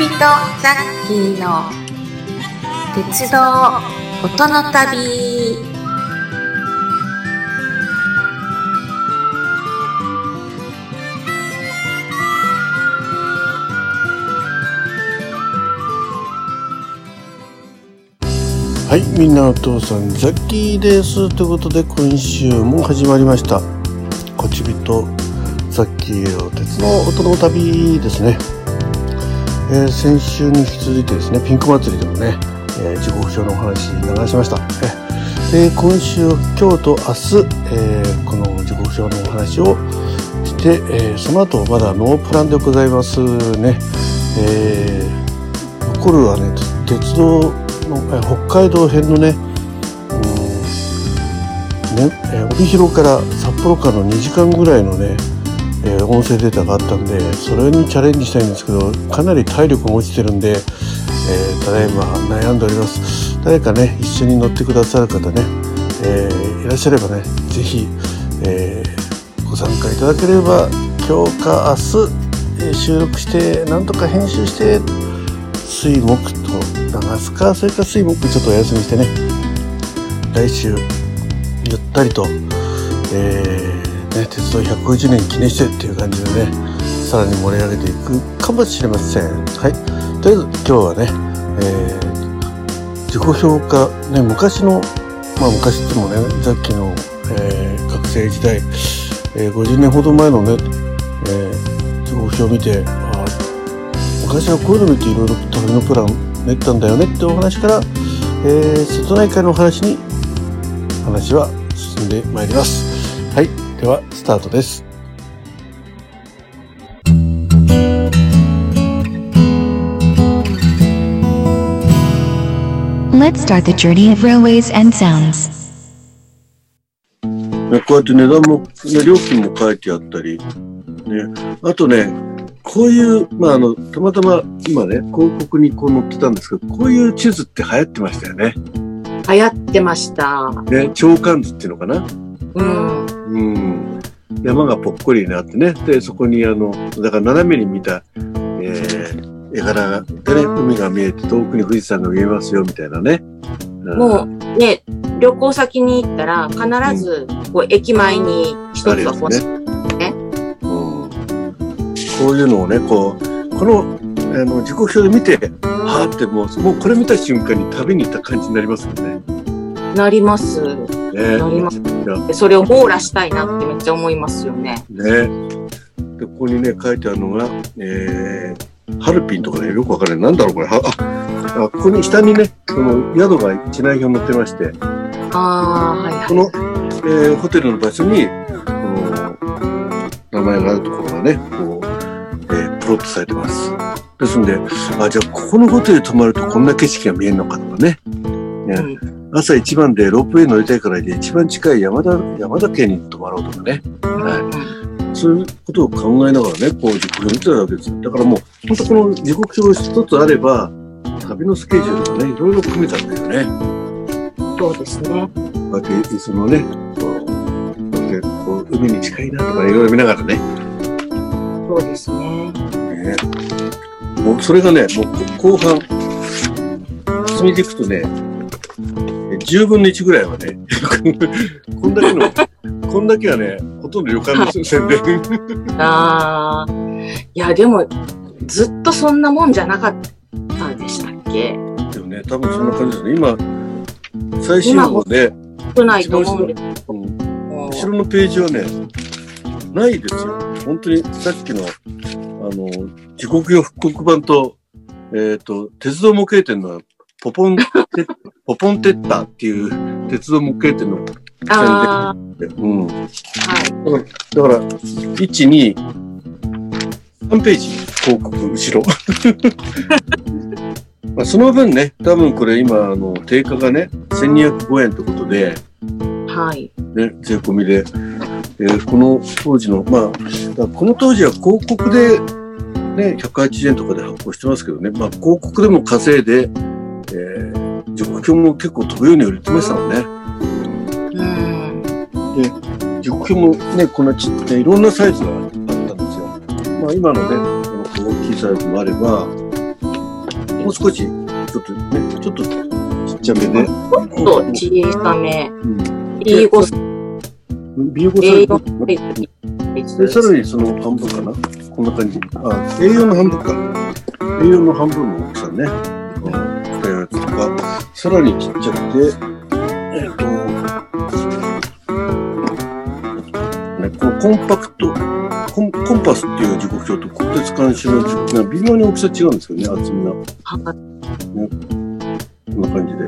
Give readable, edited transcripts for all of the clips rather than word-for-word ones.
JTBとザッキーの鉄道音の旅。はい、みんなお父さんザッキーですということで、今週も始まりましたこちびとザッキーの鉄の音の旅ですね。先週に引き続いてですね、ピンク祭りでもね、地獄上のお話流しました。今週、今日と明日、この地獄上のお話をして、その後まだノープランでございますね。残るはね、鉄道の、北海道編のね、帯広から札幌間の2時間ぐらいのね、音声データがあったんで、それにチャレンジしたいんですけど、かなり体力も落ちてるんで、ただいま悩んでおります。誰かね、一緒に乗ってくださる方ね、いらっしゃればね、ぜひ、ご参加いただければ、今日か明日収録してなんとか編集して水木と流すか、それか水木ちょっとお休みしてね、来週ゆったりと、鉄道150年記念してっていう感じでね、さらに盛り上げていくかもしれません。はい、とりあえず今日はね、自己評価、ね、昔の、昔ってもね、さっきの、学生時代、50年ほど前のね、自己表を見て、昔はこういうの見ていろいろ旅のプラン練ったんだよねってお話から、瀬戸内海の話に話は進んでまいります。はい。ではスタートです。Let's start the journey of railways and sounds。 こうやって値段も、料金も書いてあったり、あとね、こういう、たまたま今ね、広告にこう載ってたんですけど、こういう地図って流行ってましたよね。流行ってましたね。鳥瞰図っていうのかな。山がぽっこりになってね、でそこにだから斜めに見た、絵柄があってね、海が見えて遠くに富士山が見えますよみたいなね。もうね、旅行先に行ったら必ずこう駅前に一つはこうですね。こういうのをね、この時刻表で見て、はーってもうこれ見た瞬間に旅に行った感じになりますよね。なります。それを網羅したいなってめっちゃ思いますよね。で、ここにね、書いてあるのが、ハルピンとかね、よくわからない。なんだろう、これ。ここに下にね、その宿が一覧表載ってまして、この、ホテルの場所に、名前があるところがね、プロットされてます。ですんで、じゃあここのホテル泊まるとこんな景色が見えるのかとかね。朝一番でロープウェイ乗りたいからで、一番近い山田家に泊まろうとかね、そういうことを考えながらね、こう時刻表見てたわけです。だからもう本当この時刻表一つあれば、旅のスケジュールとかね、いろいろ組めたんだよね。そうですね。こうやってそのね、こう海に近いなとか、ね、いろいろ見ながらね。そうですね。もうそれがね、もう後半進めていくとね、10分の1ぐらいはね、こんだけはね、ほとんど旅館の宣伝。いや、でも、ずっとそんなもんじゃなかったんでしたっけ。でもね、多分そんな感じですね。今、最新号で、ないと思うんです。後ろのページはね、ないですよ。本当に、さっきの、時刻表復刻版と、鉄道模型店のポポンテッタっていう鉄道模型店の宣伝で、だから123ページ広告後ろ。その分ね、多分これ今定価がね1205円ってことで、ね、税込みで、この当時のこの当時は広告でね180円とかで発行してますけどね、広告でも稼いで。時刻表も結構飛ぶように売れてましたもんね。で、時刻表もね、こんなちっちゃいいろんなサイズがあったんですよ。今のね、この大きいサイズもあれば、もう少し、ちょっとね、ちょっとちっちゃめで。ちょっと小さめ。B5 サイズ。B5 サイズ。でさらにその半分かな、こんな感じ。あ、A4 の半分か。A4 の半分の大きさね。使えるやつとか、さらに切っちゃって、ね、このコンパクト、コンパスっていう時刻表と国鉄監視の時刻表、微妙に大きさ違うんですけどね、厚みが。ね、こんな感じで。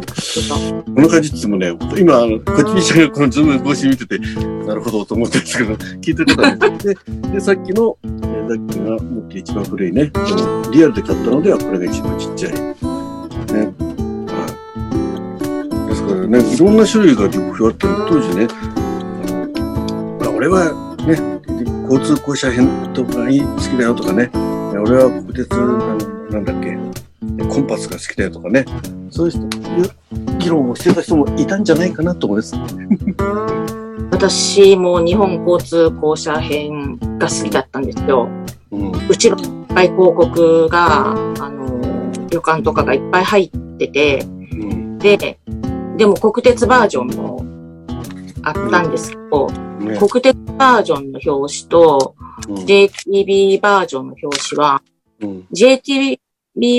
こんな感じって言ってもね、今、こっちにしゃがこのズーム越し見てて、なるほどと思ったんですけど、聞いてたんですけど、で、さっきの、さっきが持って一番古いね、リアルで買ったのでは、これが一番ちっちゃい。ね。はい。ですからね、いろんな種類が時刻表あって、当時ね、まあ、俺はね、交通校舎編とか好きだよとかね、俺は国鉄、なんだっけ、コンパスが好きだよとかね、そういう議論をしてた人もいたんじゃないかなと思います。私も日本交通公社編が好きだったんですよ。うちの外広告が旅館とかがいっぱい入ってて、うん、でも国鉄バージョンもあったんですけど、うんね、国鉄バージョンの表紙と、うん、JTB バージョンの表紙は、うん、JTB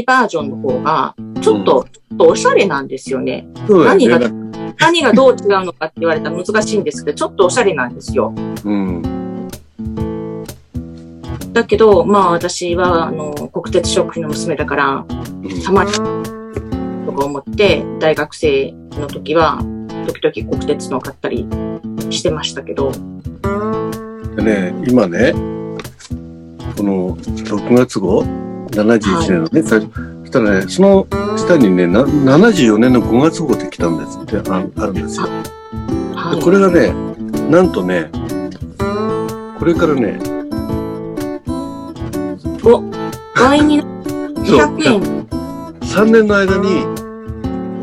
バージョンの方が、ちょっとおしゃれなんですよね。うん、何がどう違うのかって言われたら難しいんですけど、ちょっとおしゃれなんですよ。うん、だけど、まあ私は、国鉄食品の娘だから、たまに、とか思って、大学生の時は、時々国鉄の買ったりしてましたけど。でね、今ね、この6月号71年のね、最初、そしたらね、その下にね、74年の5月号で来たんですってあるんですよ。で、これがね、なんとね、これからね、お、倍に200円。3年の間に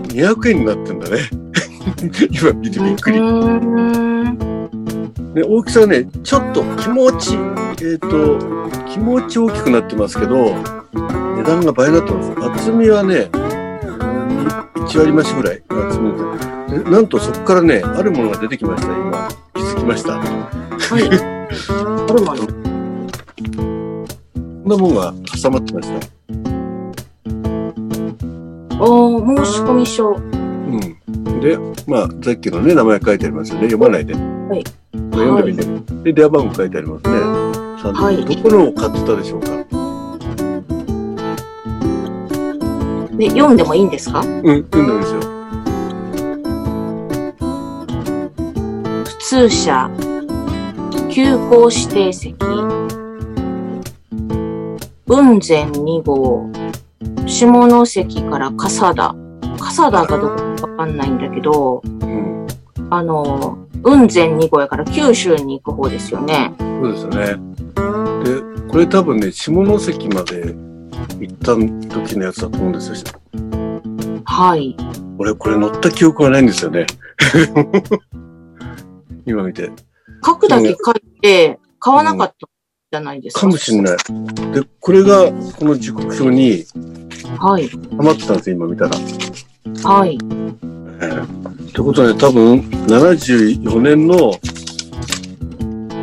200円になってんだね。今見てびっくり。で、大きさはね、ちょっと気持ち大きくなってますけど、値段が倍になってます。厚みはね、1割増しぐらい厚みで。で、なんとそこからね、あるものが出てきました。今、気づきました。はい。あるもの。こんなもんが挟まってました。申し込み書。うん。で、まあ、さっきのね、名前書いてありますよね。読まないで。はい。読んでみて。はい、で、電話番号書いてありますね。さあ、どこのを買ってたでしょうか。はいで、読んでもいいんですか？うん、読んでもいいですよ。普通車、急行指定席、雲仙2号、下関から笠田がどこかわかんないんだけど、うん、雲仙2号やから九州に行く方ですよね。そうですよね。で、これ多分ね、下関まで、行った時のやつだと思うんですよ。はい。俺、これ乗った記憶はないんですよね。今見て。書くだけ書いて、買わなかったじゃないですか。かもしれない。で、これが、この時刻表に、はい。はまってたんですよ、今見たら。はい。ってことはね、多分、74年の、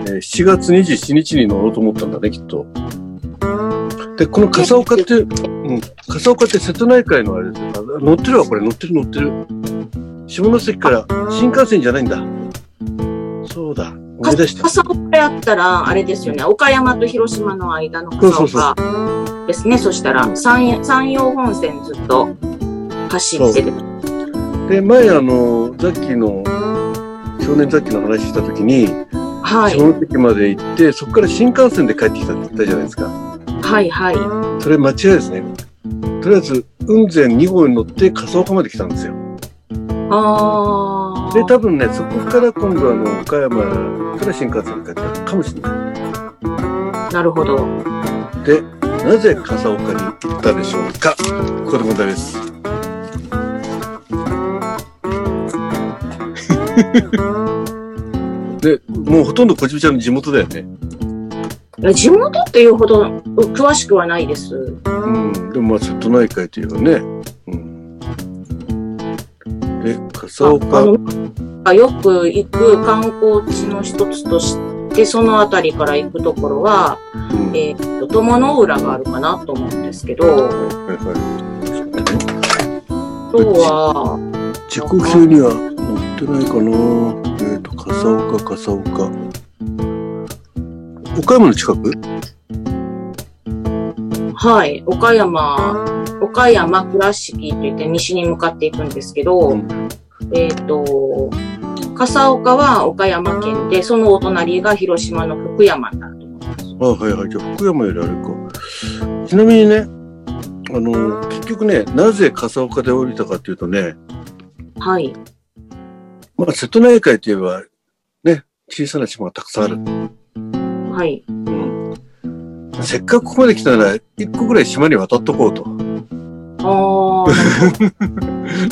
7月27日に乗ろうと思ったんだね、きっと。で、この笠岡って、瀬戸内海のあれですよ。乗ってるわ、これ。乗ってる。下関から新幹線じゃないんだ。そうだ。思い出した。笠岡やったら、あれですよね。岡山と広島の間の笠岡ですね。そしたら、山陽本線ずっと走ってる。で、前、ザッキーの、少年ザッキーの話したときに、はい。下関まで行って、そこから新幹線で帰ってきたって言ったじゃないですか。はいはい。それ間違いですね。とりあえず、雲仙2号に乗って笠岡まで来たんですよ。ああ。で、多分ね、そこから今度岡山から新幹線に帰ったかもしれない。なるほど。で、なぜ笠岡に行ったでしょうか。ここで問題です。で、もうほとんどこじみちゃんの地元だよね。地元っていうほど詳しくはないです。うん、でもまあ瀬戸内海といえばね。うん、で笠岡よく行く観光地の一つとしてその辺りから行くところは、うん、鞆の浦があるかなと思うんですけど。今日は時刻表には載ってないかな。笠岡。岡山の近く？はい、岡山倉敷といって西に向かっていくんですけど、うん、笠岡は岡山県で、そのお隣が広島の福山になると思います。あ、はいはい、じゃあ福山よりあれか。ちなみにね、結局ね、なぜ笠岡で降りたかというとね、はい。まあ、瀬戸内海といえば、ね、小さな島がたくさんある。はい、うん、せっかくここまで来たら一個ぐらい島に渡っとこうと。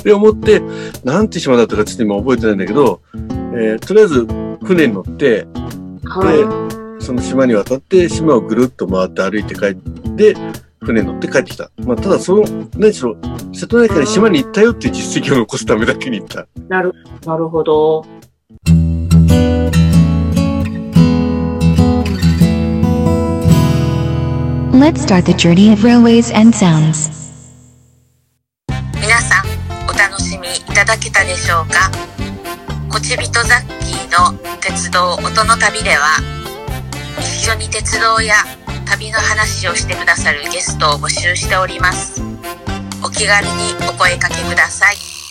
で思ってなんて島だったかちょっと今覚えてないんだけど、とりあえず船に乗って、はい、でその島に渡って島をぐるっと回って歩いて帰って船に乗って帰ってきた。まあ、ただその何しろ瀬戸内海に島に行ったよっていう実績を残すためだけに行った。なるほど。Let's start the journey of railways and sounds. 皆さんお楽しみいただけたでしょうか。こちびとザッキーの鉄道音の旅では、一緒に鉄道や旅の話をしてくださるゲストを募集しております。お気軽にお声掛けください。